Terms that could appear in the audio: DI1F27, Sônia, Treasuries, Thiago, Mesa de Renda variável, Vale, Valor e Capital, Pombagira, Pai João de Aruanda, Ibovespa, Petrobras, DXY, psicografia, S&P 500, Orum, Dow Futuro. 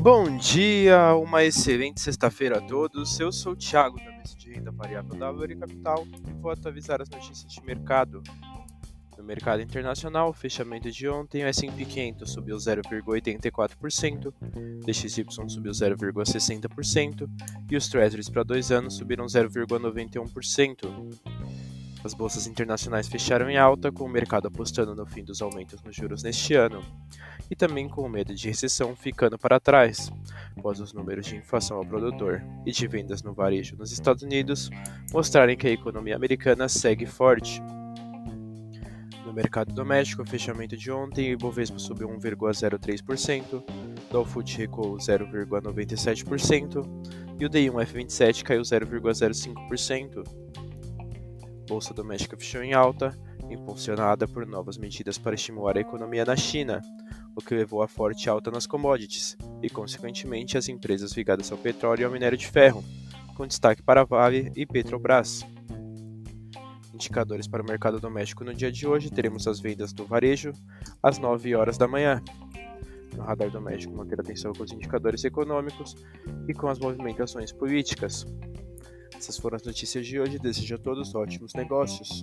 Bom dia, uma excelente sexta-feira a todos. Eu sou o Thiago, da Mesa de Renda variável da Valor e Capital, e vou atualizar as notícias de mercado. No mercado internacional, o fechamento de ontem, o S&P 500 subiu 0,84%, o DXY subiu 0,60% e os Treasuries para 2 anos subiram 0,91%. As bolsas internacionais fecharam em alta, com o mercado apostando no fim dos aumentos nos juros neste ano, e também com o medo de recessão ficando para trás, após os números de inflação ao produtor e de vendas no varejo nos Estados Unidos mostrarem que a economia americana segue forte. No mercado doméstico, o fechamento de ontem, o Ibovespa subiu 1,03%, Dow Futuro recuou 0,97% e o DI1F27 caiu 0,05%. A bolsa doméstica fechou em alta, impulsionada por novas medidas para estimular a economia na China, o que levou a forte alta nas commodities e, consequentemente, as empresas ligadas ao petróleo e ao minério de ferro, com destaque para Vale e Petrobras. Indicadores para o mercado doméstico no dia de hoje: teremos as vendas do varejo às 9 horas da manhã. No radar doméstico, manter atenção com os indicadores econômicos e com as movimentações políticas. Essas foram as notícias de hoje. Desejo a todos ótimos negócios.